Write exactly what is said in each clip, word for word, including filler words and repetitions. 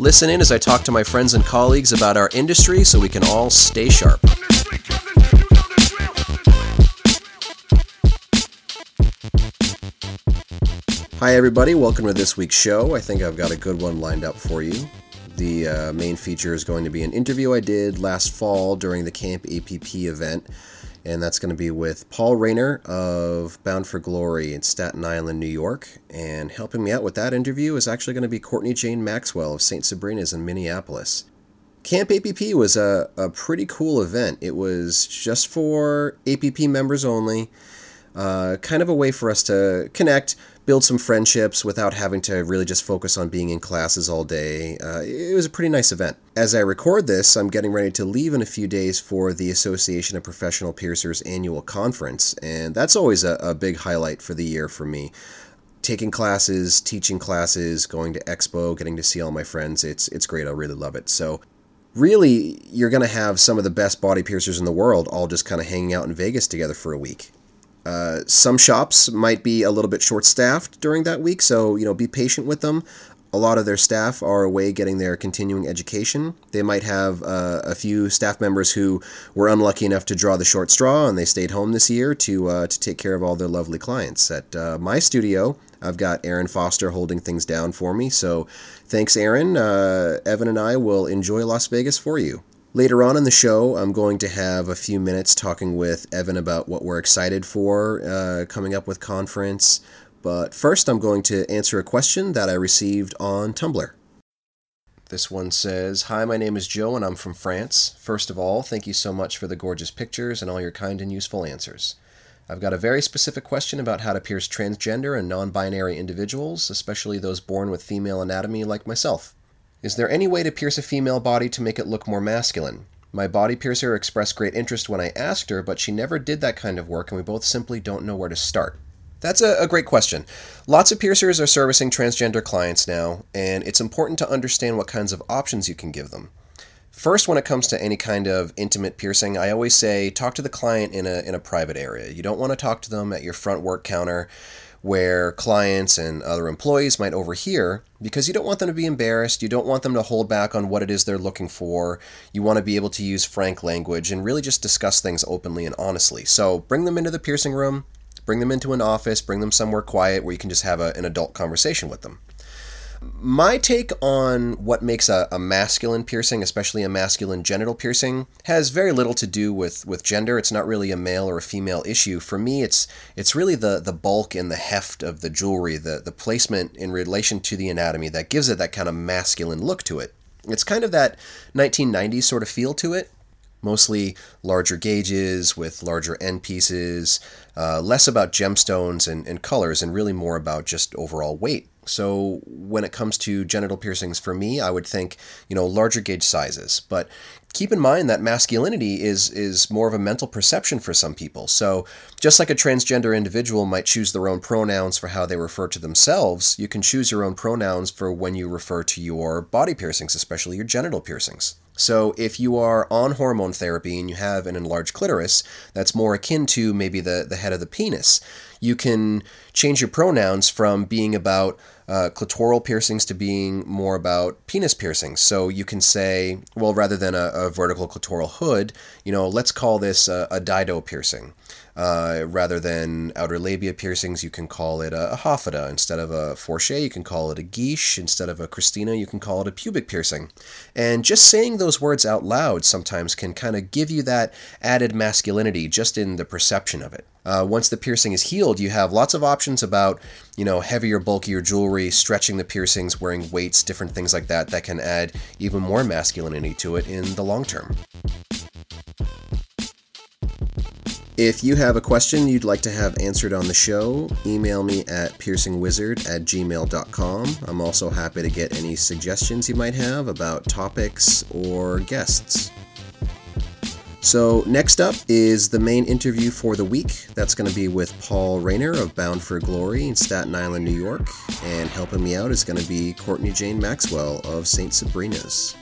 Listen in as I talk to my friends and colleagues about our industry so we can all stay sharp. Hi everybody, welcome to this week's show. I think I've got a good one lined up for you. The uh, main feature is going to be an interview I did last fall during the Camp A P P event, and that's going to be with Paul Rayner of Bound for Glory in Staten Island, New York. And helping me out with that interview is actually going to be Courtney Jane Maxwell of Saint Sabrina's in Minneapolis. Camp A P P was a, a pretty cool event. It was just for A P P members only, uh, kind of a way for us to connect, build some friendships without having to really just focus on being in classes all day. Uh, it was a pretty nice event. As I record this, I'm getting ready to leave in a few days for the Association of Professional Piercers annual conference, and that's always a, a big highlight for the year for me. Taking classes, teaching classes, going to expo, getting to see all my friends, it's it's great. I really love it. So really, you're going to have some of the best body piercers in the world all just kind of hanging out in Vegas together for a week. Uh, some shops might be a little bit short-staffed during that week, so, you know, be patient with them. A lot of their staff are away getting their continuing education. They might have uh, a few staff members who were unlucky enough to draw the short straw, and they stayed home this year to uh, to take care of all their lovely clients. At uh, my studio, I've got Aaron Foster holding things down for me, so thanks, Aaron. Uh, Evan and I will enjoy Las Vegas for you. Later on in the show, I'm going to have a few minutes talking with Evan about what we're excited for uh, coming up with conference. But first, I'm going to answer a question that I received on Tumblr. This one says, "Hi, my name is Joe and I'm from France. First of all, thank you so much for the gorgeous pictures and all your kind and useful answers. I've got a very specific question about how to pierce transgender and non-binary individuals, especially those born with female anatomy like myself. Is there any way to pierce a female body to make it look more masculine? My body piercer expressed great interest when I asked her, but she never did that kind of work, and we both simply don't know where to start." That's a, a great question. Lots of piercers are servicing transgender clients now, and it's important to understand what kinds of options you can give them. First, when it comes to any kind of intimate piercing, I always say talk to the client in a in a private area. You don't want to talk to them at your front work counter, where clients and other employees might overhear, because you don't want them to be embarrassed. You don't want them to hold back on what it is they're looking for. You want to be able to use frank language and really just discuss things openly and honestly. So bring them into the piercing room, bring them into an office, bring them somewhere quiet where you can just have a, an adult conversation with them. My take on what makes a, a masculine piercing, especially a masculine genital piercing, has very little to do with, with gender. It's not really a male or a female issue. For me, it's it's really the, the bulk and the heft of the jewelry, the, the placement in relation to the anatomy that gives it that kind of masculine look to it. It's kind of that nineteen nineties sort of feel to it. Mostly larger gauges with larger end pieces, uh, less about gemstones and, and colors, and really more about just overall weight. So when it comes to genital piercings, for me, I would think, you know, larger gauge sizes. But keep in mind that masculinity is is more of a mental perception for some people. So just like a transgender individual might choose their own pronouns for how they refer to themselves, you can choose your own pronouns for when you refer to your body piercings, especially your genital piercings. So if you are on hormone therapy and you have an enlarged clitoris that's more akin to maybe the, the head of the penis, you can change your pronouns from being about uh, clitoral piercings to being more about penis piercings. So you can say, well, rather than a, a vertical clitoral hood, you know, let's call this a, a dido piercing. Uh, rather than outer labia piercings, you can call it a, a hoffada. Instead of a fourchet, you can call it a guiche. Instead of a Christina, you can call it a pubic piercing. And just saying those words out loud sometimes can kind of give you that added masculinity just in the perception of it. Uh, once the piercing is healed, you have lots of options about, you know, heavier, bulkier jewelry, stretching the piercings, wearing weights, different things like that, that can add even more masculinity to it in the long term. If you have a question you'd like to have answered on the show, email me at piercingwizard at gmail dot com. I'm also happy to get any suggestions you might have about topics or guests. So next up is the main interview for the week. That's going to be with Paul Rayner of Bound for Glory in Staten Island, New York. And helping me out is going to be Courtney Jane Maxwell of Saint Sabrina's.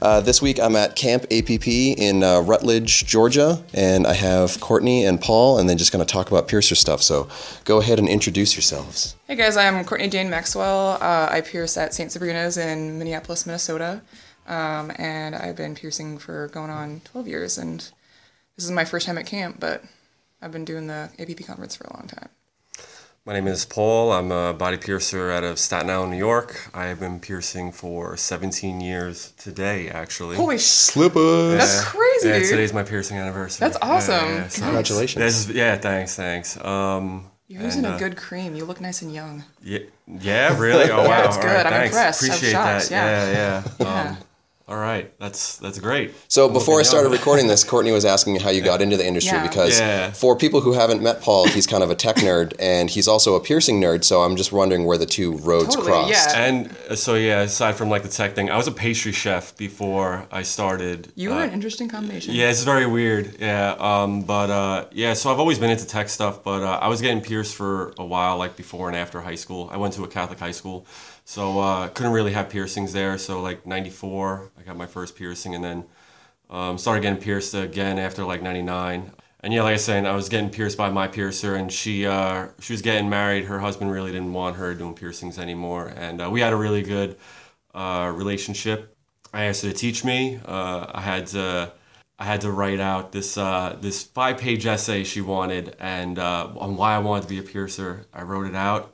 Uh, this week I'm at Camp A P P in uh, Rutledge, Georgia, and I have Courtney and Paul, and then just going to talk about piercer stuff. So go ahead and introduce yourselves. Hey guys, I'm Courtney Jane Maxwell. Uh, I pierce at Saint Sabrina's in Minneapolis, Minnesota, um, and I've been piercing for going on twelve years, and this is my first time at camp, but I've been doing the A P P conference for a long time. My name is Paul. I'm a body piercer out of Staten Island, New York. I have been piercing for seventeen years today, actually. Holy slippers! That's yeah. crazy, yeah, dude. Today's my piercing anniversary. That's awesome. Yeah, yeah, so congratulations. This is, yeah, thanks, thanks. Um, You're using and, uh, a good cream. You look nice and young. Yeah, yeah really? Oh, wow. Yeah, that's good. Right, I'm thanks. impressed. Appreciate I'm shocked. that. Yeah, yeah. yeah. Um, yeah. All right, that's that's great. So I'm before I started recording this, Courtney was asking me how you yeah. got into the industry, yeah. because yeah. for people who haven't met Paul, he's kind of a tech nerd, and he's also a piercing nerd, so I'm just wondering where the two roads totally, crossed. Yeah. And so, yeah, aside from like the tech thing, I was a pastry chef before I started. You were uh, an interesting combination. Yeah, it's very weird, yeah. Um, but, uh, yeah, so I've always been into tech stuff, but uh, I was getting pierced for a while, like before and after high school. I went to a Catholic high school. So I uh, couldn't really have piercings there. So like ninety-four, I got my first piercing, and then um, started getting pierced again after like ninety-nine. And yeah, like I said, I was getting pierced by my piercer, and she uh, she was getting married. Her husband really didn't want her doing piercings anymore. And uh, we had a really good uh, relationship. I asked her to teach me. Uh, I had to I had to write out this uh, this five-page essay she wanted, and uh, on why I wanted to be a piercer. I wrote it out.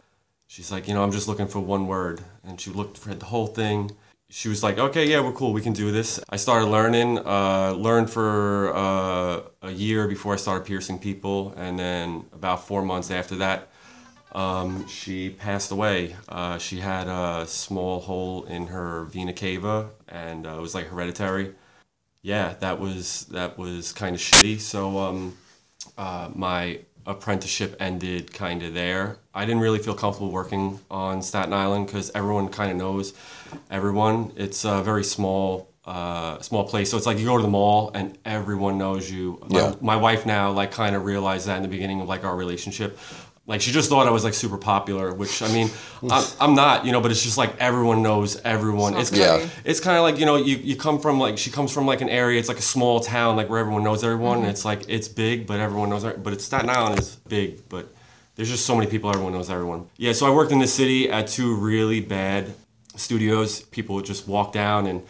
She's like, you know, I'm just looking for one word. And she looked for the whole thing. She was like, okay, yeah, we're cool. We can do this. I started learning, uh, learned for uh, a year before I started piercing people. And then about four months after that, um, she passed away. Uh, she had a small hole in her vena cava, and uh, it was like hereditary. Yeah, that was that was kind of shitty. So um, uh, my apprenticeship ended kind of there. I didn't really feel comfortable working on Staten Island because everyone kind of knows everyone. It's a very small uh, small place. So it's like you go to the mall and everyone knows you. Yeah. My, my wife now like kind of realized that in the beginning of like our relationship. Like she just thought I was like super popular, which I mean, I'm, I'm not, you know, but it's just like everyone knows everyone. It's kind of, yeah. it's kind of like, you know, you, you come from like, she comes from like an area, it's like a small town, like where everyone knows everyone. Mm-hmm. And it's like, it's big, but everyone knows, but it's Staten Island is big, but there's just so many people, everyone knows everyone. Yeah, so I worked in the city at two really bad studios. People would just walk down and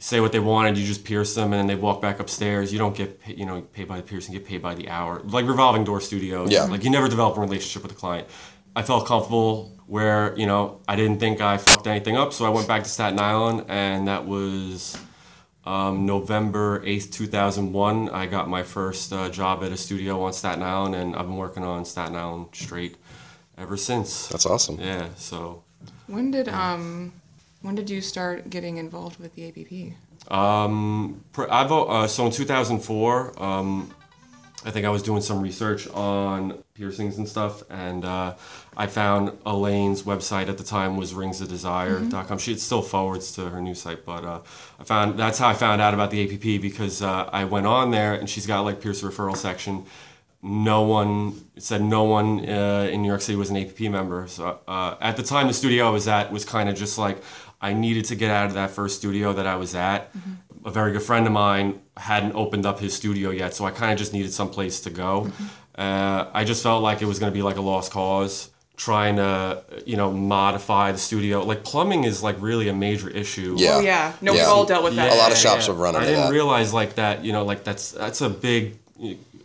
say what they wanted, you just pierce them, and then they walk back upstairs. You don't get, you know, paid by the piercing, get paid by the hour. Like revolving door studios. Yeah. Like you never develop a relationship with a client. I felt comfortable where, you know, I didn't think I fucked anything up, so I went back to Staten Island, and that was um, November eighth, two thousand one. I got my first uh, job at a studio on Staten Island, and I've been working on Staten Island straight ever since. That's awesome. Yeah, so. When did, yeah. um... When did you start getting involved with the A P P? Um, I've, uh, so in two thousand four, um, I think I was doing some research on piercings and stuff, and uh, I found Elaine's website at the time was rings of desire dot com. Mm-hmm. She still forwards to her new site, but uh, I found that's how I found out about the A P P, because uh, I went on there, and she's got like piercer referral section. No one said no one uh, in New York City was an A P P member. So uh, at the time, the studio I was at was kind of just like, I needed to get out of that first studio that I was at. Mm-hmm. A very good friend of mine hadn't opened up his studio yet, so I kind of just needed some place to go. Mm-hmm. Uh, I just felt like it was going to be like a lost cause, trying to, you know, modify the studio. Like plumbing is like really a major issue. Yeah, oh, yeah. No, yeah. We've all dealt with that. Yeah, a lot of shops yeah. have run into that. I didn't that. realize like that, you know, like that's that's a big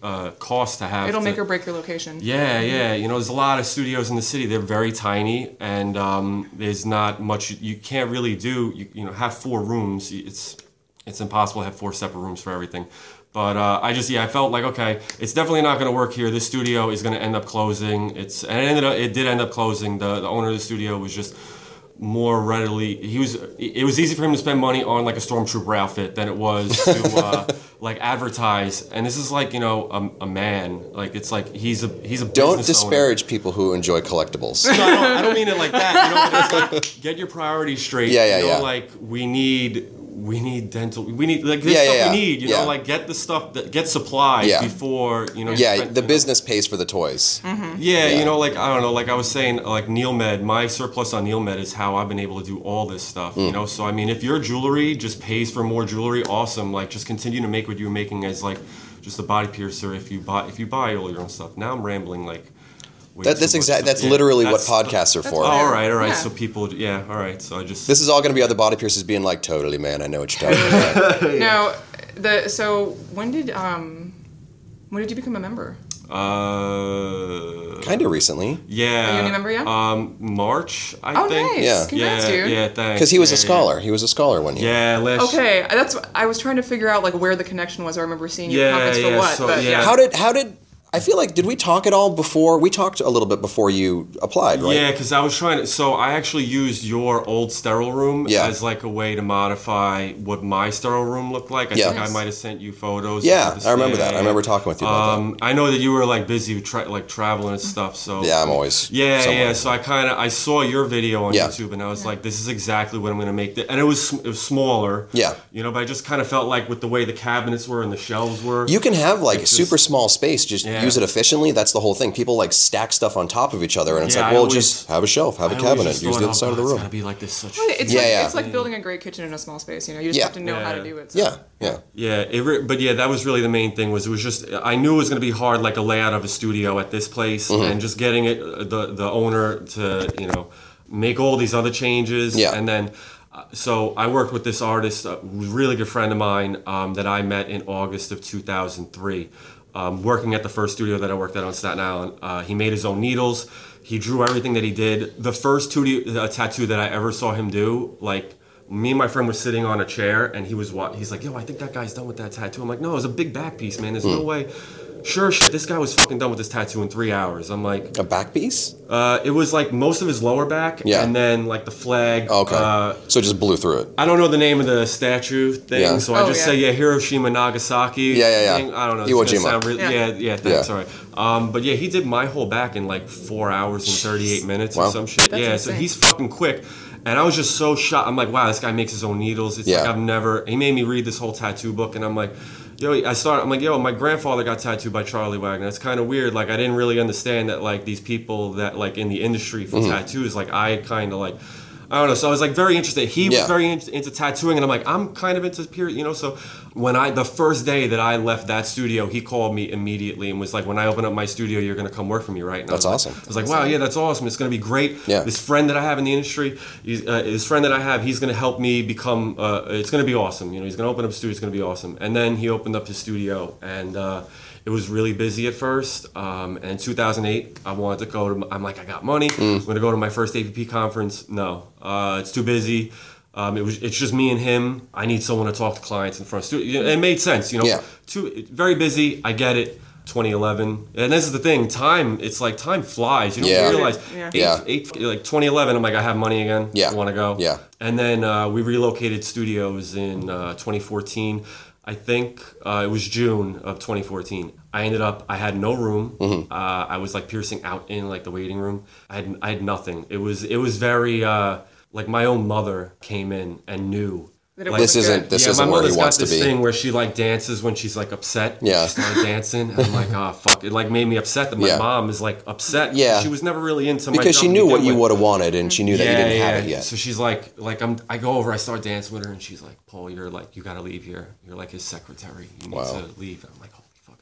uh, cost to have. It'll to, make or break your location. Yeah, yeah. You know, there's a lot of studios in the city. They're very tiny, and um, there's not much you can't really do. You, you know, have four rooms. It's it's impossible to have four separate rooms for everything. But uh, I just yeah, I felt like okay, it's definitely not going to work here. This studio is going to end up closing. It's and it ended up it did end up closing. The the owner of the studio was just more readily he was it was easy for him to spend money on like a stormtrooper outfit than it was to uh like advertise, and this is like, you know, a, a man, like it's like he's a he's a don't disparage owner. People who enjoy collectibles. No, I don't, I don't mean it like that, you know, but it's like get your priorities straight. Yeah yeah you know, yeah like we need we need dental, we need like this yeah, stuff yeah, yeah. we need, you yeah. know, like get the stuff that get supplies yeah. before, you know. You yeah, spend, the you business know. pays for the toys. Mm-hmm. Yeah, yeah, you know, like, I don't know, like I was saying, like NeilMed, my surplus on NeilMed is how I've been able to do all this stuff, mm. you know? So, I mean, if your jewelry just pays for more jewelry, awesome. Like, just continue to make what you're making as like just a body piercer if you buy, if you buy all your own stuff. Now I'm rambling like... That, that's exactly. That's yeah, literally that's, what podcasts are for. Oh, all right, all right. Yeah. So people, yeah, all right. So I just. This is all going to be other body piercers being like, totally, man. I know what you're talking about. No, the so when did um, when did you become a member? Uh, kind of recently. Yeah. Are you a new member yet? Um, March, I oh, think. Oh, nice. Yeah. Congrats, yeah, dude. Yeah, thanks. Because he was yeah, a scholar. Yeah. He was a scholar one year. Yeah. Let's... Okay, that's. I was trying to figure out like where the connection was. I remember seeing you yeah, pockets for yeah, what. So, but, yeah. How did how did. I feel like, did we talk at all before? We talked a little bit before you applied, right? Yeah, because I was trying to, so I actually used your old sterile room yeah. as like a way to modify what my sterile room looked like. I yeah. think nice. I might have sent you photos. Yeah, I remember that. I remember talking with you about um, that. I know that you were like busy tra- like traveling and stuff, so. Yeah, I'm always. Yeah, somewhere. yeah, so I kind of, I saw your video on yeah. YouTube and I was yeah. like, this is exactly what I'm going to make. And it was it was smaller. Yeah. You know, but I just kind of felt like with the way the cabinets were and the shelves were. You can have like just, super small space, just yeah. use it efficiently. That's the whole thing. People like stack stuff on top of each other, and it's yeah, like, well, always, just have a shelf, have I a cabinet, use the other side of the room. It's gotta be like this. Such well, it's yeah, like, yeah. It's like building a great kitchen in a small space. You know, you just yeah. have to know yeah. how to do it. So. Yeah, yeah, yeah. It re- but yeah, that was really the main thing. Was it was just I knew it was gonna be hard, like a layout of a studio at this place, mm-hmm. and just getting it the the owner to you know make all these other changes, yeah. and then. So I worked with this artist, a really good friend of mine, um, that I met in August of two thousand three. Um, working at the first studio that I worked at on Staten Island. Uh, he made his own needles. He drew everything that he did. The first two D, uh, tattoo that I ever saw him do, like, me and my friend were sitting on a chair, and he was wa- he's like, yo, I think that guy's done with that tattoo. I'm like, no, it was a big back piece, man. There's mm. no way. Sure, shit, this guy was fucking done with this tattoo in three hours. I'm like... A back piece? Uh, it was, like, most of his lower back, yeah. and then, like, the flag. Okay. Uh, so it just blew through it. I don't know the name of the statue thing, yeah. so oh, I just yeah. say, yeah, Hiroshima, Nagasaki. Yeah, yeah, yeah. Thing. I don't know. Iwo Jima. Really, yeah. yeah, yeah, thanks, yeah. all right. Um, but, yeah, he did my whole back in, like, four hours and thirty-eight minutes wow. or some shit. That's yeah, insane. So he's fucking quick. And I was just so shocked. I'm like, wow, this guy makes his own needles. It's yeah. like I've never... He made me read this whole tattoo book, and I'm like... Yo, I started. I'm like, yo, my grandfather got tattooed by Charlie Wagner. It's kind of weird. Like, I didn't really understand that. Like, these people that like in the industry for mm. tattoos. Like, I kind of like, I don't know. So I was like very interested. He yeah. was very in- into tattooing, and I'm like, I'm kind of into period, you know. So when I the first day that I left that studio, he called me immediately and was like, when I open up my studio, you're gonna come work for me, right? And that's I awesome. Like, I was like, wow, yeah, that's awesome. It's gonna be great. Yeah. This friend that I have in the industry, he's, uh, this friend that I have, he's gonna help me become. Uh, it's gonna be awesome. You know, he's gonna open up a studio. It's gonna be awesome. And then he opened up his studio, and uh, it was really busy at first. Um, and in two thousand eight, I wanted to go to. I'm like, I got money. Mm. I'm gonna go to my first A P P conference. No. Uh, it's too busy. Um, it was. It's just me and him. I need someone to talk to clients in front of studio. It made sense, you know. Yeah. Too very busy. I get it. twenty eleven, and this is the thing. Time. It's like time flies. You don't yeah. realize. Yeah. Eight, yeah. Eight, like twenty eleven. I'm like, I have money again. Yeah. I want to go. Yeah. And then uh, we relocated studios in uh, twenty fourteen. I think uh, it was June of twenty fourteen. I ended up, I had no room. Mm-hmm. Uh, I was like piercing out in like the waiting room. I had, I had nothing. It was, it was very, uh, like my own mother came in and knew. That it like, this isn't, good. This yeah, isn't where he wants to be. My mother's got this thing where she like dances when she's like upset. Yeah. She started dancing. And I'm like, ah, oh, fuck. It like made me upset that my yeah. mom is like upset. Yeah. She was never really into my Because she knew what you would have wanted and she knew that yeah, you didn't yeah. have it yet. So she's like, like I'm, I go over, I start dancing with her and she's like, Paul, you're like, you got to leave here. You're like his secretary. You need wow. to leave. And I'm like,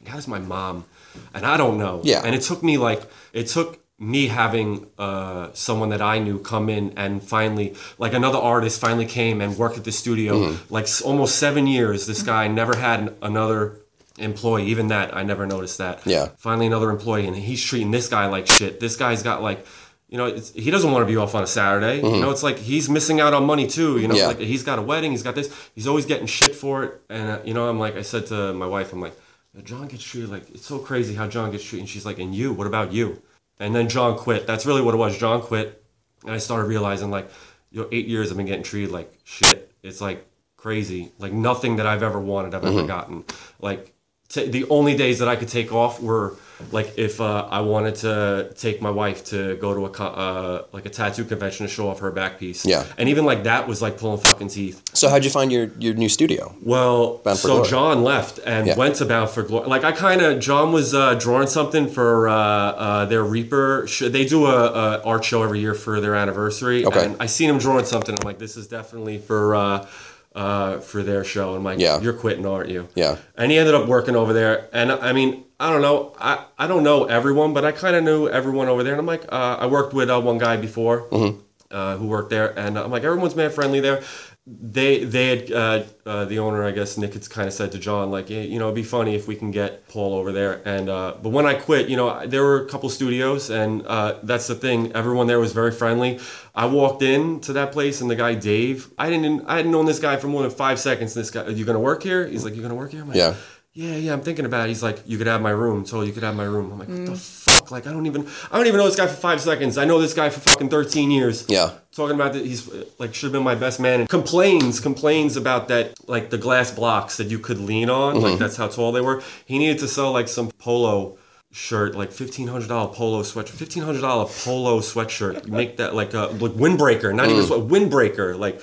how does my mom, and I don't know. Yeah. And it took me like, it took me having uh, someone that I knew come in and finally, like another artist finally came and worked at the studio. Mm. Like almost seven years, this guy never had an, another employee. Even that, I never noticed that. Yeah. Finally another employee and he's treating this guy like shit. This guy's got like, you know, it's, he doesn't want to be off on a Saturday. Mm-hmm. You know, it's like he's missing out on money too. You know, yeah. like he's got a wedding, he's got this. He's always getting shit for it. And, uh, you know, I'm like, I said to my wife, I'm like, John gets treated like, it's so crazy how John gets treated. And she's like, and you, what about you? And then John quit. That's really what it was. John quit. And I started realizing like, you know, eight years I've been getting treated like shit. It's like crazy. Like nothing that I've ever wanted, I've mm-hmm. ever gotten. Like t- the only days that I could take off were like if uh, I wanted to take my wife to go to a co- uh, like a tattoo convention to show off her back piece. Yeah. And even like that was like pulling fucking teeth. So how'd you find your, your new studio? Well, so Glory. John left and yeah. went to Bound for Glory. Like I kind of, John was uh, drawing something for uh, uh, their Reaper. Sh- they do a, a art show every year for their anniversary. Okay. And I seen him drawing something. I'm like, this is definitely for... Uh, uh for their show. I'm like, yeah. you're quitting, aren't you? Yeah. And he ended up working over there. And I mean, I don't know. I, I don't know everyone, but I kind of knew everyone over there. And I'm like, uh, I worked with uh, one guy before mm-hmm. uh, who worked there. And I'm like, everyone's man friendly there. They they had, uh, uh, the owner, I guess, Nick had kind of said to John, like, hey, you know, it'd be funny if we can get Paul over there. And uh, but when I quit, you know, there were a couple studios, and uh, that's the thing. Everyone there was very friendly. I walked in to that place, and the guy, Dave, I didn't I hadn't known this guy for more than five seconds. This guy, are you going to work here? He's like, you're going to work here? I'm like, yeah. Yeah, yeah, I'm thinking about it. He's like, you could have my room. So you could have my room. I'm like, mm. what the fuck? Like, I don't even, I don't even know this guy for five seconds. I know this guy for fucking thirteen years. Yeah. Talking about that, he's like, should have been my best man. And complains, complains about that, like the glass blocks that you could lean on. Mm-hmm. Like, that's how tall they were. He needed to sell like some polo shirt, like fifteen hundred dollars polo sweatshirt, fifteen hundred dollars polo sweatshirt. Make that like a like windbreaker, not mm. even sweat, windbreaker. Like,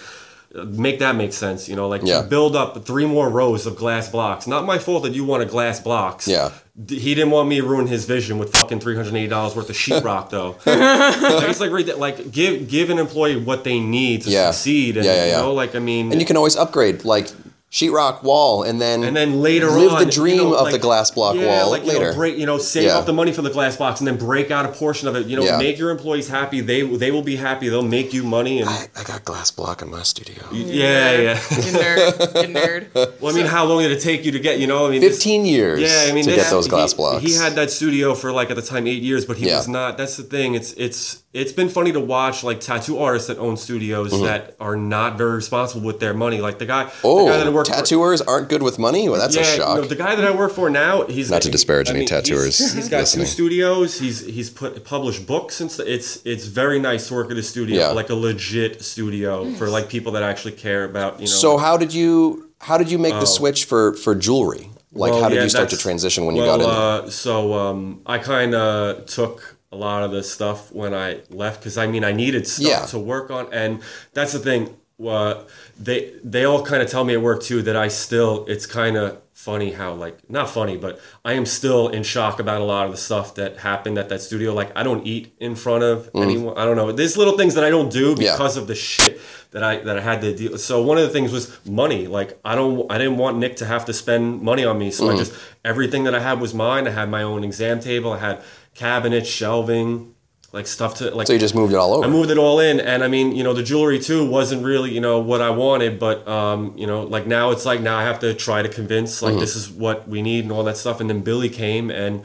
make that make sense, you know, like yeah. to build up three more rows of glass blocks. Not my fault that you want a glass blocks. Yeah. D- he didn't want me to ruin his vision with fucking three hundred eighty dollars worth of sheetrock though. Like, it's like, right there, like give, give an employee what they need to yeah. succeed. And, yeah, yeah, yeah. you know, like, I mean, and you can always upgrade like sheetrock wall and then, and then later live on, the dream you know, of like, the glass block yeah, wall like, later. You know, break, you know, save yeah. up the money for the glass blocks and then break out a portion of it. You know, yeah. make your employees happy. They they will be happy. They'll make you money. And I, I got glass block in my studio. Yeah, yeah. yeah. You nerd. You nerd. Well, I mean, how long did it take you to get, you know? I mean, fifteen this, years yeah, I mean, to get those he, glass blocks. He had that studio for like at the time eight years, but he yeah. was not. That's the thing. It's it's It's been funny to watch like tattoo artists that own studios mm-hmm. that are not very responsible with their money. Like the guy, oh, the guy that I work tattooers for, aren't good with money. Well, that's yeah, a shock. No, the guy that I work for now, he's not to he, disparage I any mean, tattooers. He's, he's got listening. two studios. He's he's put published books and stuff. It's it's very nice to work at a studio, yeah. like a legit studio mm. for like people that actually care about. You know. So how did you how did you make oh. the switch for for jewelry? Like well, how did yeah, you start to transition when well, you got in? There? Uh, so um, I kind of took. a lot of this stuff when I left, because I mean I needed stuff yeah. to work on, and that's the thing. Uh, they they all kind of tell me at work too that I still it's kind of funny how like not funny, but I am still in shock about a lot of the stuff that happened at that studio. Like I don't eat in front of mm. anyone. I don't know. There's little things that I don't do because yeah. of the shit that I that I had to deal. So one of the things was money. Like I don't I didn't want Nick to have to spend money on me, so mm. I just everything that I had was mine. I had my own exam table. I had cabinets, shelving, like stuff to like. So you just moved it all over. I moved it all in, and I mean, you know, the jewelry too wasn't really, you know, what I wanted, but um, you know, like now it's like now I have to try to convince like mm-hmm. this is what we need and all that stuff. And then Billy came, and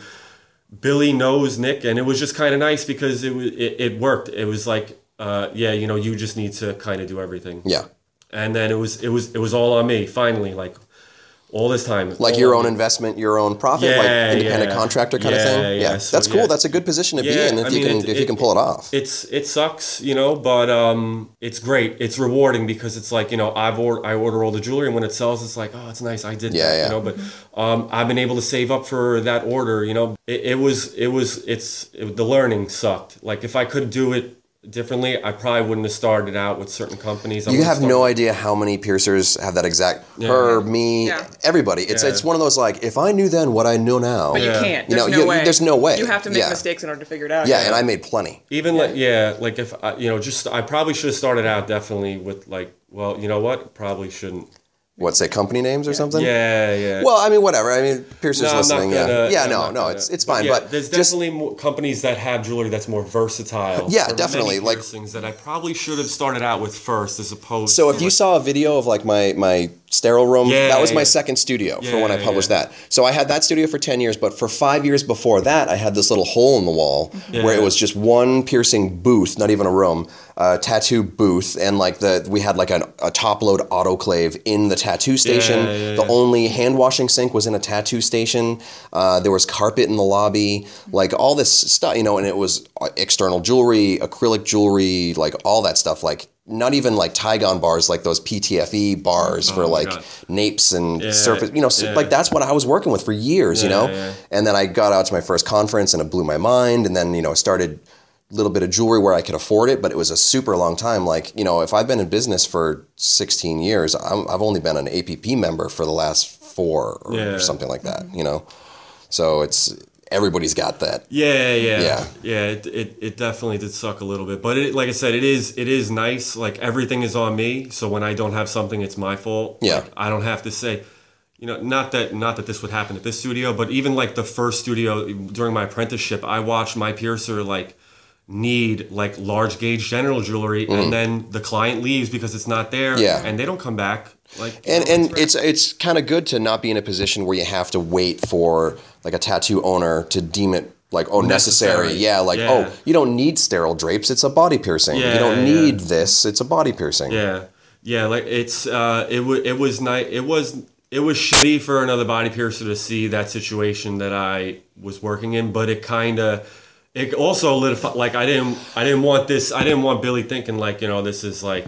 Billy knows Nick, and it was just kind of nice because it was it, it worked. It was like, uh, yeah, you know, you just need to kind of do everything. Yeah. And then it was it was it was all on me finally, like. All this time. Like your own investment, your own profit, yeah, like independent yeah. contractor kind yeah, of thing. Yeah, yeah. So, that's cool. Yeah. That's a good position to yeah, be in if, I mean, you, can, it, if it, you can pull it off. It's It sucks, you know, but um, it's great. It's rewarding because it's like, you know, I've or, I order all the jewelry, and when it sells, it's like, oh, it's nice. I did yeah, that, yeah. you know, but um, I've been able to save up for that order, you know. It, it was, it was, it's, it, the learning sucked. Like if I could do it differently, I probably wouldn't have started out with certain companies. I you have no idea how many piercers have that exact yeah. her, me, yeah. everybody. It's yeah. it's one of those like, if I knew then what I know now. But you yeah. can't. There's you know, no you, way. There's no way. You have to make yeah. mistakes in order to figure it out. Yeah, yeah. and I made plenty. Even yeah. like yeah, like if I, you know, just I probably should have started out definitely with like, well, you know what, probably shouldn't. What, say company names or yeah. something? Yeah, yeah. Well, I mean, whatever. I mean, piercers no, listening. Gonna, yeah, yeah. No, no, gonna. it's it's fine. But, yeah, but there's just, definitely more companies that have jewelry that's more versatile. Yeah, definitely. Like things that I probably should have started out with first, as opposed. So to if like, you saw a video of like my my sterile room, yeah, that was yeah, my yeah. second studio yeah, for when I published yeah. that. So I had that studio for ten years, but for five years before that, I had this little hole in the wall yeah. where it was just one piercing booth, not even a room. Uh, tattoo booth, and like the we had like an, a top load autoclave in the tattoo station. Yeah, yeah, yeah. The only hand washing sink was in a tattoo station. Uh, there was carpet in the lobby, like all this stuff, you know. And it was external jewelry, acrylic jewelry, like all that stuff, like not even like Tygon bars, like those P T F E bars oh for like God. napes and yeah, surface, you know, yeah. like that's what I was working with for years, yeah, you know? Yeah. And then I got out to my first conference and it blew my mind. And then, you know, I started a little bit of jewelry where I could afford it, but it was a super long time. Like, you know, if I've been in business for sixteen years, I'm, I've only been an A P P member for the last four or, yeah. or something like that, you know? So it's, everybody's got that. Yeah, yeah, yeah. Yeah, it, it it definitely did suck a little bit. But it, like I said, it is it is nice. Like, everything is on me. So when I don't have something, it's my fault. Yeah. Like, I don't have to say, you know, not that not that this would happen at this studio, but even like the first studio during my apprenticeship, I watched my piercer like need like large gauge general jewelry, mm-hmm. and then the client leaves because it's not there, yeah. and they don't come back. Like, and and right. it's it's kind of good to not be in a position where you have to wait for like a tattoo owner to deem it like, oh, necessary. necessary. Yeah, like, yeah. oh, you don't need sterile drapes. It's a body piercing. Yeah, you don't need yeah. this. It's a body piercing. Yeah, yeah. Like it's uh, it was it was nice. It was it was shitty for another body piercer to see that situation that I was working in, but it kind of. It also lit a fire. Like I didn't, I didn't want this. I didn't want Billy thinking like, you know, this is like,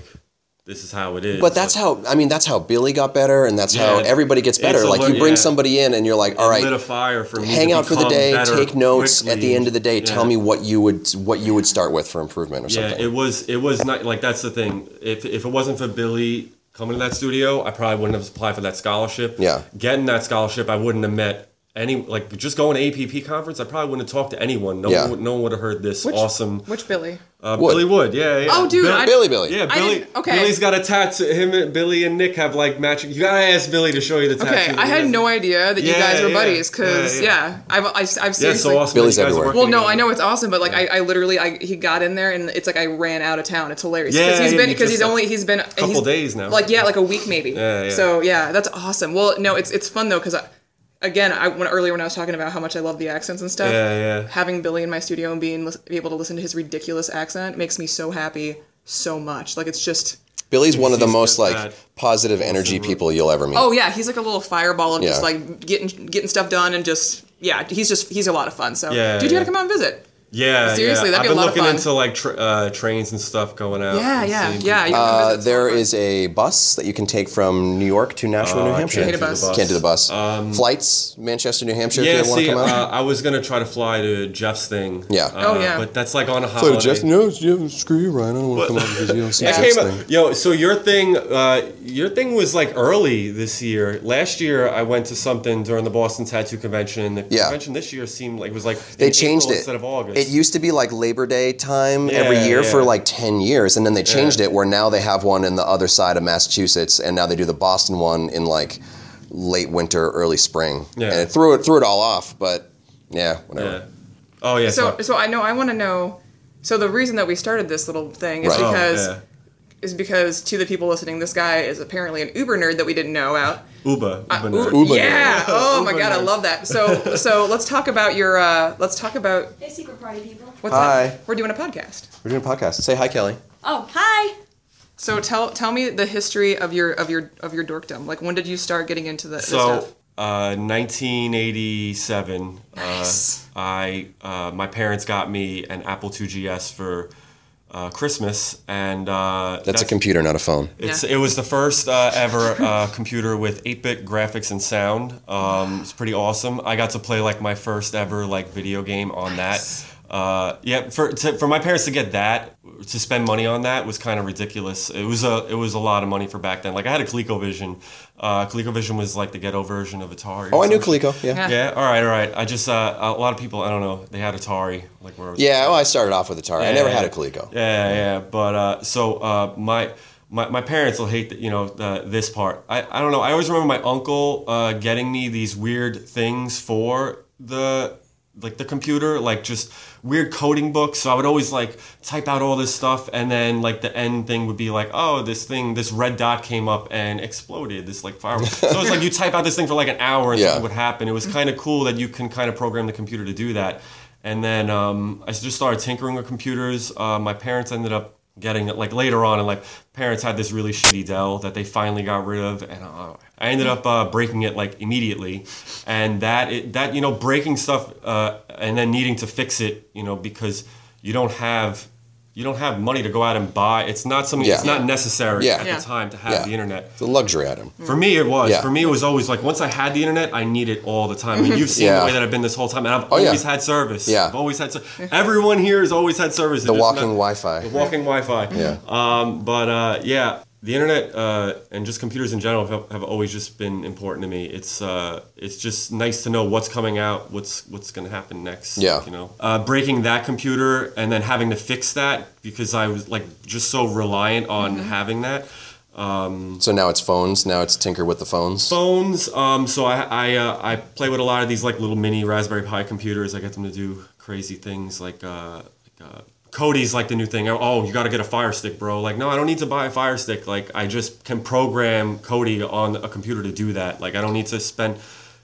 this is how it is. But that's like, how. I mean, that's how Billy got better, and that's yeah, how everybody gets better. Like little, you bring yeah. somebody in, and you're like, all right, lit a fire for me hang out for the day, take notes. Quickly. At the end of the day, yeah. tell me what you would, what you would start with for improvement or yeah, something. Yeah, it was, it was not like that's the thing. If if it wasn't for Billy coming to that studio, I probably wouldn't have applied for that scholarship. Yeah, getting that scholarship, I wouldn't have met. Any like just going to A P P conference, I probably wouldn't have talked to anyone. No, yeah. one, no one would have heard this which, awesome. Which Billy? Uh, Wood. Billy Wood. Yeah, yeah. Oh, dude, Billy, Billy, Billy. Yeah, Billy. Okay, Billy's got a tattoo. Him, and Billy, and Nick have like matching. You gotta ask Billy to show you the tattoo. Okay, I had no idea that yeah, you guys were yeah, buddies because yeah, yeah. yeah, I've I, I've seriously. Yeah, so awesome. Billy's everywhere. Well, no, together. I know it's awesome, but like yeah. I, I literally I he got in there and it's like I ran out of town. It's hilarious. Yeah, he's yeah, been because he's only he's been a couple days now. Like yeah, like a week maybe. Yeah, so yeah, that's awesome. Well, no, it's it's fun though because. Again, I when, earlier when I was talking about how much I love the accents and stuff, yeah, yeah. having Billy in my studio and being be able to listen to his ridiculous accent makes me so happy, so much. Like it's just Billy's one of the most like bad. positive energy people you'll ever meet. Oh yeah, he's like a little fireball of yeah. just like getting getting stuff done and just yeah, he's just he's a lot of fun. So, yeah, dude, you gotta yeah. come out and visit. Yeah, seriously, yeah. that'd be a lot of fun. I've been looking into like tra- uh, trains and stuff going out. Yeah, yeah, yeah. You uh, there is a bus that you can take from New York to Nashua, uh, New Hampshire. Can't do the bus. Can't do the bus. Um, Flights, Manchester, New Hampshire. Yeah, if you see, want to come out. Uh, I was gonna try to fly to Jeff's thing. Yeah. Uh, oh yeah. But that's like on a holiday. So Jeff, no, yeah, screw you, Ryan. I don't want to come out because you don't see Jeff's thing. Up, yo, so your thing, uh, your thing was like early this year. Last year, I went to something during the Boston Tattoo Convention. The yeah. convention this year seemed like it was like they changed April it instead of August. It used to be like Labor Day time yeah, every year yeah. for like ten years. And then they changed yeah. it where now they have one in the other side of Massachusetts. And now they do the Boston one in like late winter, early spring. Yeah. And it threw it threw it all off. But yeah, whatever. Yeah. Oh, yeah. So, so, so I know I want to know. So the reason that we started this little thing is right. because oh, yeah. is because to the people listening, this guy is apparently an Uber nerd that we didn't know about. Uber, Uber, uh, Uber, Uber yeah. Nerd. Oh Uber my god, nerd. I love that. So, so let's talk about your. Uh, let's talk about. Hey, secret party people. What's hi. Up? We're doing a podcast. We're doing a podcast. Say hi, Kelly. Oh, hi. So tell tell me the history of your of your of your dorkdom. Like, when did you start getting into the? So, this stuff? Uh, nineteen eighty-seven. Nice. Uh, I uh, my parents got me an Apple two G S for. Uh, Christmas and uh, that's, that's a computer, not a phone. It's yeah. it was the first uh, ever uh, computer with eight-bit graphics and sound. Um, it's pretty awesome. I got to play like my first ever like video game on nice. that. Uh, yeah, for to, for my parents to get that to spend money on that was kind of ridiculous. It was a it was a lot of money for back then. Like I had a ColecoVision. Uh, ColecoVision was like the ghetto version of Atari. Oh, I knew Coleco. Yeah. Yeah. All right. All right. I just uh, a lot of people. I don't know. They had Atari. Like where? I was yeah. Well, I started off with Atari. Yeah, I never yeah. had a Coleco. Yeah. Yeah. But uh, so uh, my, my my parents will hate the, you know uh, this part. I, I don't know. I always remember my uncle uh, getting me these weird things for the. Like the computer, like just weird coding books. So I would always like type out all this stuff, and then like the end thing would be like, oh, this thing, this red dot came up and exploded. This like firework. So it's like you type out this thing for like an hour, and yeah. something would happen. It was kind of cool that you can kind of program the computer to do that. And then um, I just started tinkering with computers. Uh, my parents ended up getting it like later on, and like parents had this really shitty Dell that they finally got rid of, and uh, I ended up uh, breaking it like immediately, and that it, that you know breaking stuff uh, and then needing to fix it, you know, because you don't have you don't have money to go out and buy. It's not something. Yeah. It's not necessary yeah. at yeah. the time to have yeah. the internet. It's a luxury item. For me, it was. Yeah. For me, it was always like once I had the internet, I need it all the time. I mean, you've seen yeah. the way that I've been this whole time, and I've oh, always yeah. had service. Yeah. I've always had. Ser- Everyone here has always had service. The walking not, Wi-Fi. The walking Wi-Fi. Yeah. Um. But uh. Yeah. The internet uh, and just computers in general have, have always just been important to me. It's uh, it's just nice to know what's coming out, what's what's going to happen next. Yeah. You know, uh, breaking that computer and then having to fix that because I was like just so reliant on mm-hmm. having that. Um, so now it's phones. Now it's tinker with the phones. Phones. Um, so I I, uh, I play with a lot of these like little mini Raspberry Pi computers. I get them to do crazy things like. Uh, like uh, Cody's like the new thing. Oh, you got to get a Fire Stick, bro. Like, no, I don't need to buy a Fire Stick. Like, I just can program Cody on a computer to do that. Like, I don't need to spend...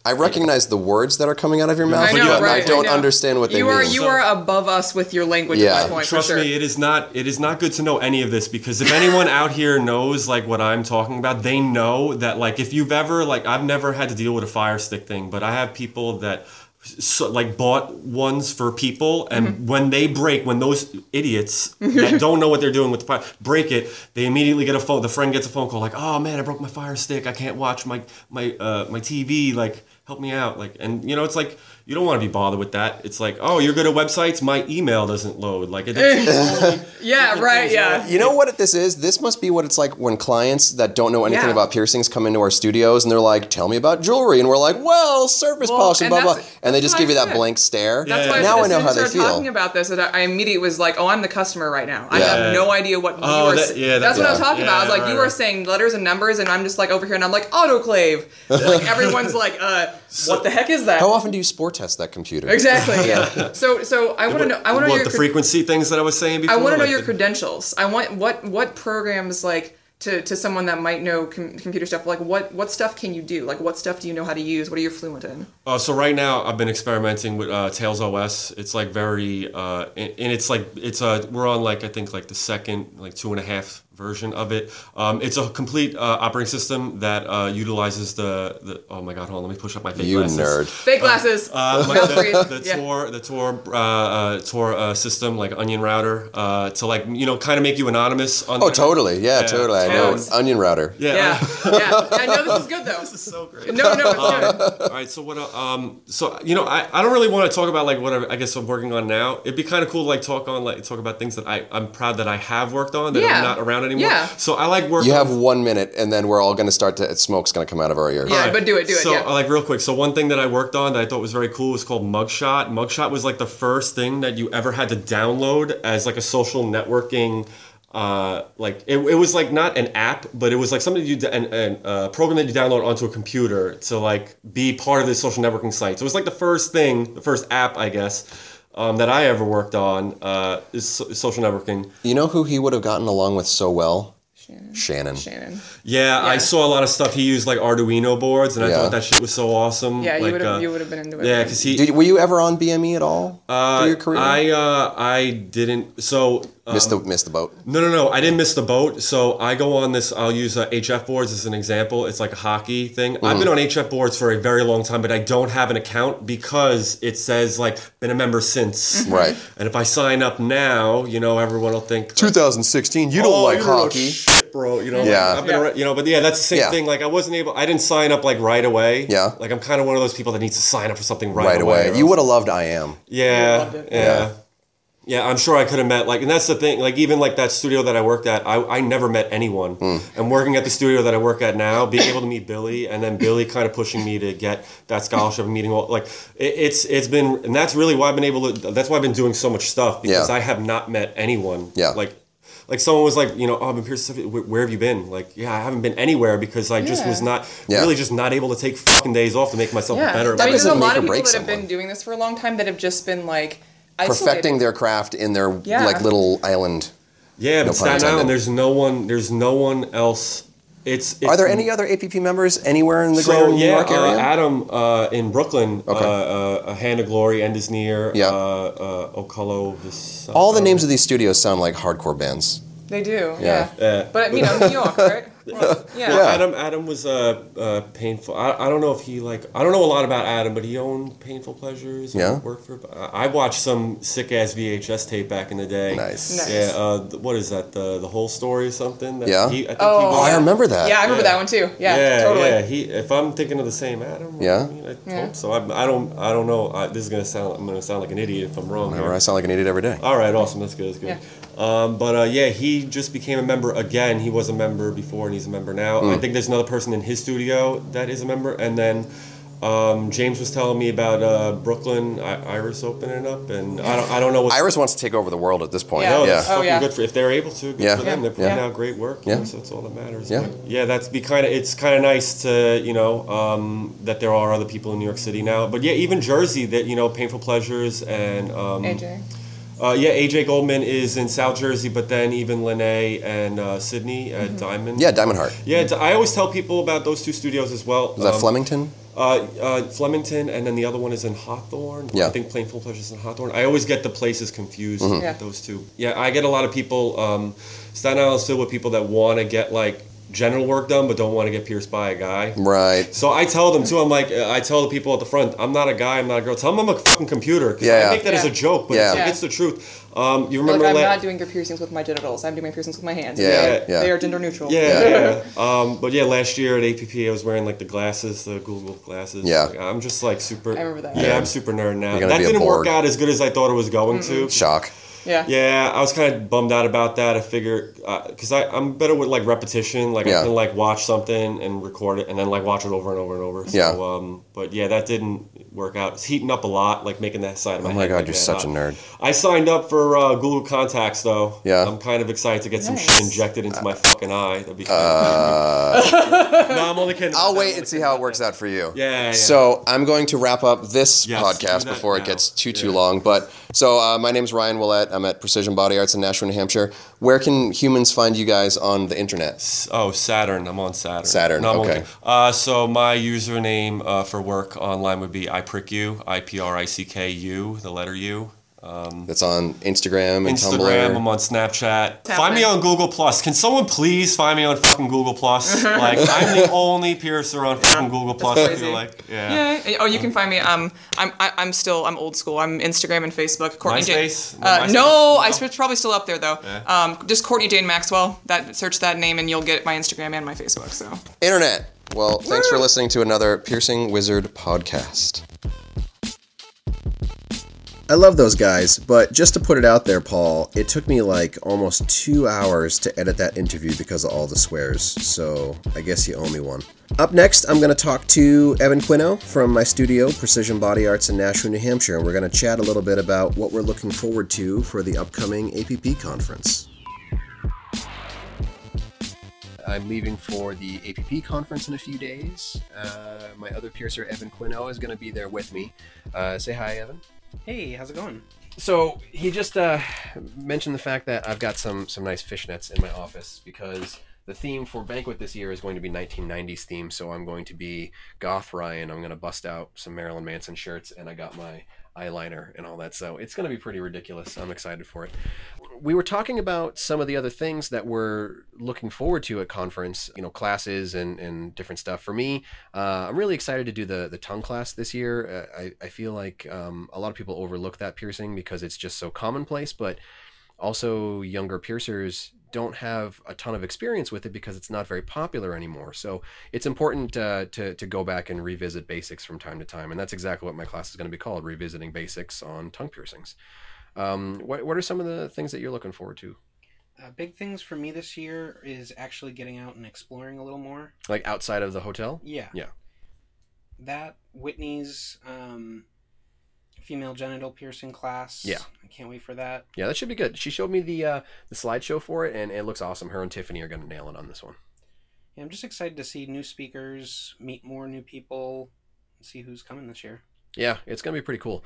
I recognize the words that are coming out of your mouth, I know, but right, I don't I understand what they you are, mean. You so, are above us with your language yeah. at that point. Trust for sure. me, it is not it is not good to know any of this because if anyone out here knows like what I'm talking about, they know that like if you've ever like I've never had to deal with a Fire Stick thing, but I have people that. So, like bought ones for people and mm-hmm. when they break when those idiots that don't know what they're doing with the fire break it, they immediately get a phone the friend gets a phone call like, oh man, I broke my Fire Stick, I can't watch my my uh my T V, like help me out. Like, and you know, it's like you don't want to be bothered with that. It's like, oh, you're good at websites, my email doesn't load. Like it doesn't yeah right yeah load. You know what this is this must be what it's like when clients that don't know anything yeah. about piercings come into our studios and they're like, tell me about jewelry, and we're like, well, surface well, polish and blah blah, and they just give you that blank stare. That's yeah. why now I know how they feel talking about this. I immediately was like, oh, I'm the customer right now. I yeah. have no idea what oh, you were that, yeah, that's yeah. what I was talking yeah, about. I was like right, you were right. saying letters and numbers and I'm just like over here and I'm like autoclave like everyone's like uh So, what the heck is that? How often do you sport test that computer? Exactly. Yeah. So, so I want to know. I want to know your the cred- frequency things that I was saying before. I want to know like your the- credentials. I want what what programs like to, to someone that might know com- computer stuff. Like what what stuff can you do? Like what stuff do you know how to use? What are you fluent in? Uh, so right now I've been experimenting with uh, Tails O S. It's like very uh, and, and it's like it's uh we're on like I think like the second like two and a half. version of it. Um, it's a complete uh, operating system that uh, utilizes the, the oh my god, hold on, let me push up my fake you glasses. You nerd. Fake glasses. Uh, uh, like the, the yeah. Tor the Tor uh, uh, Tor uh, system, like Onion Router, uh, to like you know kind of make you anonymous. On oh the, totally, yeah, yeah, totally. I know it's, Onion Router. Yeah, yeah. yeah. I know this is good though. This is so great. No, no, it's um, good. All right, so what? Um, so you know, I, I don't really want to talk about like what I, I guess I'm working on now. It'd be kind of cool to like talk on like talk about things that I I'm proud that I have worked on that yeah. I'm not around. Anymore. Yeah. So I like work. You have one minute, and then we're all going to start to. Smoke's going to come out of our ears. Yeah, right. But do it, do it. So yeah. I like real quick. So one thing that I worked on that I thought was very cool was called Mugshot. Mugshot was like the first thing that you ever had to download as like a social networking. Uh, like it, it was like not an app, but it was like something you an, an uh, program that you download onto a computer to like be part of the social networking site. So it was like the first thing, the first app, I guess. Um, that I ever worked on uh, is so- social networking. You know who he would have gotten along with so well? Shannon. Shannon. Shannon. Yeah, yeah, I saw a lot of stuff. He used like Arduino boards, and I yeah. thought that shit was so awesome. Yeah, like, you would have uh, you would have been into it. Yeah, because he. Did, were you ever on B M E at all uh, for your career? I uh, I didn't. So. Um, missed the missed the boat. No, no, no. I didn't miss the boat. So I go on this. I'll use uh, H F boards as an example. It's like a hockey thing. Mm. I've been on H F boards for a very long time, but I don't have an account because it says like been a member since. Mm-hmm. Right. And if I sign up now, you know, everyone will think twenty sixteen. You don't oh, like you hockey, know, shit, bro. You know. Yeah. Like, I've been, yeah. You know, but yeah, that's the same yeah. thing. Like I wasn't able. I didn't sign up like right away. Yeah. Like I'm kind of one of those people that needs to sign up for something right, right away. away. You would have loved I Am. Yeah. Yeah. yeah. Yeah, I'm sure I could have met, like, and that's the thing, like, even, like, that studio that I worked at, I, I never met anyone. Mm. And working at the studio that I work at now, being able to meet Billy, and then Billy kind of pushing me to get that scholarship and meeting all, like, it, it's it's been, and that's really why I've been able to, that's why I've been doing so much stuff, because yeah. I have not met anyone. Yeah. Like, like, someone was like, you know, oh, I've been piercing, where have you been? Like, yeah, I haven't been anywhere because I yeah. just was not, yeah. really just not able to take fucking days off to make myself yeah. better. That I mean, there's a lot of people that someone. have been doing this for a long time that have just been, like, perfecting their craft in their yeah. like little island. Yeah, but Staten Island, there's no one. There's no one else. It's, it's are there any other A P P members anywhere in the so, greater New yeah, York area? Uh, Adam uh, in Brooklyn. Okay. Uh, uh, Hand of Glory, End is Near. Yeah. Uh, uh, Ocolo. This, uh, All the names of these studios sound like hardcore bands. They do. Yeah. yeah. yeah. But you know, New York, right? Well, yeah. Well, Adam Adam was a uh, uh, painful. I, I don't know if he like. I don't know a lot about Adam, but he owned Painful Pleasures. Yeah. Worked for. I watched some sick ass V H S tape back in the day. Nice. nice. Yeah. Uh, what is that? The the whole story or something? That yeah. He, I think oh. He was, oh, I remember that. Yeah, I remember yeah. that one too. Yeah. Yeah. Totally. Yeah. He. If I'm thinking of the same Adam. Yeah. I mean, I yeah. hope so. I, I don't. I don't know. I, this is gonna sound. I'm gonna sound like an idiot if I'm wrong. Remember, here. I sound like an idiot every day. All right. Awesome. That's good. That's good. Yeah. Um, but uh, yeah, he just became a member again. He was a member before and he's a member now. Mm. I think there's another person in his studio that is a member. And then um, James was telling me about uh, Brooklyn I- Iris opening up, and I don't I don't know. What's Iris wants to take over the world at this point. Yeah, no, yeah. It's oh, yeah. good for if they're able to. Good yeah. for them. They're putting yeah. out great work. Yeah. So that's all that matters. Yeah, but yeah. That's be kind of it's kind of nice to you know um, that there are other people in New York City now. But yeah, even Jersey that you know Painful Pleasures and um, A J. Uh, yeah, A J Goldman is in South Jersey, but then even Lene and uh, Sydney at mm-hmm. Diamond. Yeah, Diamond Heart. Yeah, I always tell people about those two studios as well. Is that um, Flemington? Uh, uh, Flemington, and then the other one is in Hawthorne. Yeah. I think Plainful Pleasures in Hawthorne. I always get the places confused mm-hmm. with yeah. those two. Yeah, I get a lot of people, um, Staten Island is filled with people that want to get like general work done, but don't want to get pierced by a guy. Right. So I tell them too. I'm like, I tell the people at the front, I'm not a guy, I'm not a girl. Tell them I'm a fucking computer. Cause yeah. I make that yeah. as a joke, but yeah. it's, like, yeah. it's the truth. Um, you remember? Like, I'm la- not doing your piercings with my genitals. I'm doing my piercings with my hands. Yeah, they, yeah. they are gender neutral. Yeah, yeah. yeah. Um, but yeah, last year at A P P, I was wearing like the glasses, the Google glasses. Yeah. Like, I'm just like super. I remember that. Yeah, yeah. I'm super nerd now. That didn't work out as good as I thought it was going mm-hmm. to. Shock. Yeah. Yeah, I was kind of bummed out about that. I figured, because uh, I'm better with like repetition. Like yeah. I can like watch something and record it, and then like watch it over and over and over. So, yeah. Um, but yeah, that didn't work out. It's heating up a lot, like making that side of my head. Oh my god, like you're such up. a nerd. I signed up for uh, Google Contacts though. Yeah. I'm kind of excited to get nice. some shit injected into uh, my fucking eye. That'd be. Uh, no, I'm only kidding. I'll wait and see how it works out for you. Yeah. yeah, yeah. So I'm going to wrap up this yes, podcast before now. it gets too yeah. too long. But so uh, my name's Ryan Willette. I'm at Precision Body Arts in Nashua, New Hampshire. Where can humans find you guys on the internet? Oh, Saturn. I'm on Saturn. Saturn, no, okay. On, uh, so my username uh, for work online would be ipricku, I P R I C K U, the letter U. Um, That's on Instagram and Instagram, Tumblr. Instagram, I'm on Snapchat. Find me on Google Plus. Can someone please find me on fucking Google Plus? Like, I'm the only piercer on fucking Google Plus. I feel like, yeah. yeah. Oh, you can find me. Um, I'm I, I'm still I'm old school. I'm Instagram and Facebook. Courtney MySpace? Jane. Uh, no, no, I it's probably still up there though. Yeah. Um, just Courtney Jane Maxwell. That search that name and you'll get my Instagram and my Facebook. So internet. Well, thanks Woo. for listening to another Piercing Wizard podcast. I love those guys, but just to put it out there, Paul, it took me like almost two hours to edit that interview because of all the swears, so I guess you owe me one. Up next, I'm going to talk to Evan Quinno from my studio, Precision Body Arts in Nashua, New Hampshire, and we're going to chat a little bit about what we're looking forward to for the upcoming A P P conference. I'm leaving for the A P P conference in a few days. Uh, my other piercer, Evan Quinno, is going to be there with me. Uh, say hi, Evan. Hey, how's it going? So he just uh, mentioned the fact that I've got some some nice fishnets in my office because the theme for Banquet this year is going to be nineteen nineties theme. So I'm going to be Goth Ryan. I'm going to bust out some Marilyn Manson shirts, and I got my eyeliner and all that. So it's going to be pretty ridiculous. I'm excited for it. We were talking about some of the other things that we're looking forward to at conference, you know, classes and, and different stuff. For me, uh, I'm really excited to do the, the tongue class this year. Uh, I, I feel like um, a lot of people overlook that piercing because it's just so commonplace, but also younger piercers don't have a ton of experience with it because it's not very popular anymore. So it's important uh, to to go back and revisit basics from time to time. And that's exactly what my class is going to be called, Revisiting Basics on Tongue Piercings. Um, what, what are some of the things that you're looking forward to? Uh, big things for me this year is actually getting out and exploring a little more. Like outside of the hotel? Yeah. Yeah. That, Whitney's um, female genital piercing class. Yeah. Can't wait for that. Yeah, that should be good. She showed me the uh, the slideshow for it, and it looks awesome. Her and Tiffany are going to nail it on this one. Yeah, I'm just excited to see new speakers, meet more new people, and see who's coming this year. Yeah, it's going to be pretty cool.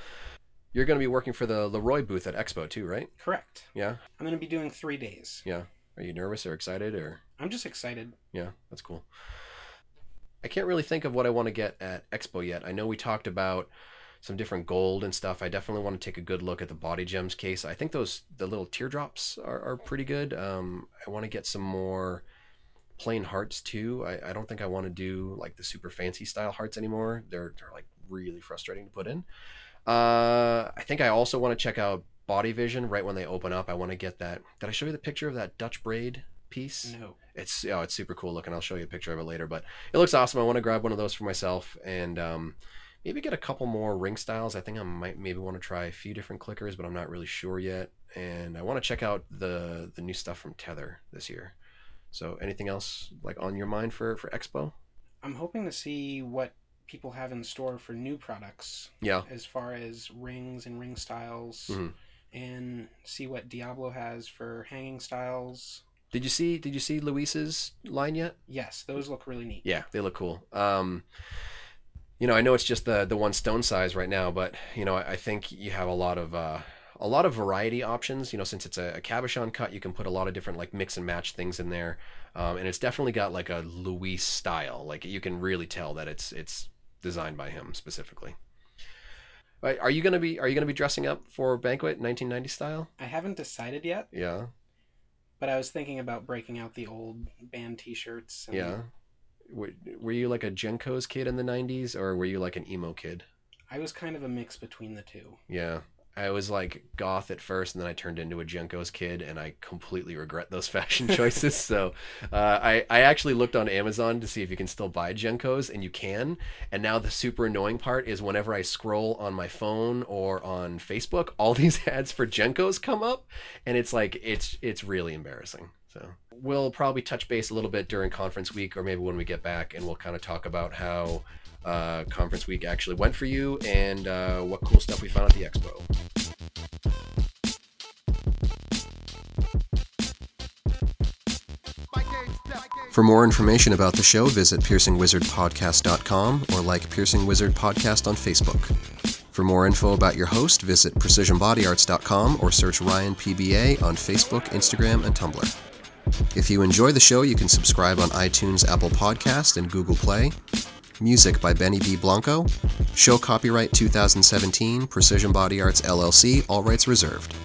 You're going to be working for the Leroy booth at Expo too, right? Correct. Yeah? I'm going to be doing three days. Yeah. Are you nervous or excited? Or I'm just excited. Yeah, that's cool. I can't really think of what I want to get at Expo yet. I know we talked about some different gold and stuff. I definitely want to take a good look at the Body Gems case. I think those, the little teardrops are, are pretty good. Um, I want to get some more plain hearts too. I, I don't think I want to do like the super fancy style hearts anymore. They're, they're like really frustrating to put in. Uh, I think I also want to check out Body Vision right when they open up. I want to get that. Did I show you the picture of that Dutch braid piece? No. It's, oh, it's super cool looking. I'll show you a picture of it later, but it looks awesome. I want to grab one of those for myself and, um, maybe get a couple more ring styles. I think I might maybe want to try a few different clickers, but I'm not really sure yet. And I want to check out the, the new stuff from Tether this year. So anything else like on your mind for, for Expo? I'm hoping to see what people have in store for new products. Yeah. As far as rings and ring styles, mm-hmm. and see what Diablo has for hanging styles. Did you see, did you see Luis's line yet? Yes. Those look really neat. Yeah, they look cool. Um, you know, I know it's just the, the one stone size right now, but you know, I, I think you have a lot of, uh, a lot of variety options, you know, since it's a, a cabochon cut, you can put a lot of different like mix and match things in there. Um, and it's definitely got like a Luis style. Like you can really tell that it's, it's designed by him specifically. Right, are you going to be, are you going to be dressing up for Banquet nineteen ninety style? I haven't decided yet. Yeah. But I was thinking about breaking out the old band t-shirts. And... yeah. Were, were you like a Jenko's kid in the nineties or were you like an emo kid? I was kind of a mix between the two. Yeah. I was like goth at first and then I turned into a Jenko's kid and I completely regret those fashion choices. So uh, I, I actually looked on Amazon to see if you can still buy Jenko's, and you can. And now the super annoying part is whenever I scroll on my phone or on Facebook, all these ads for Jenko's come up, and it's like, it's, it's really embarrassing. So we'll probably touch base a little bit during conference week or maybe when we get back, and we'll kind of talk about how uh, conference week actually went for you and uh, what cool stuff we found at the expo. For more information about the show, visit piercing wizard podcast dot com or like Piercing Wizard Podcast on Facebook. For more info about your host, visit precision body arts dot com or search Ryan P B A on Facebook, Instagram, and Tumblr. If you enjoy the show, you can subscribe on iTunes, Apple Podcast, and Google Play. Music by Benny B. Blanco. Show copyright twenty seventeen, Precision Body Arts L L C, all rights reserved.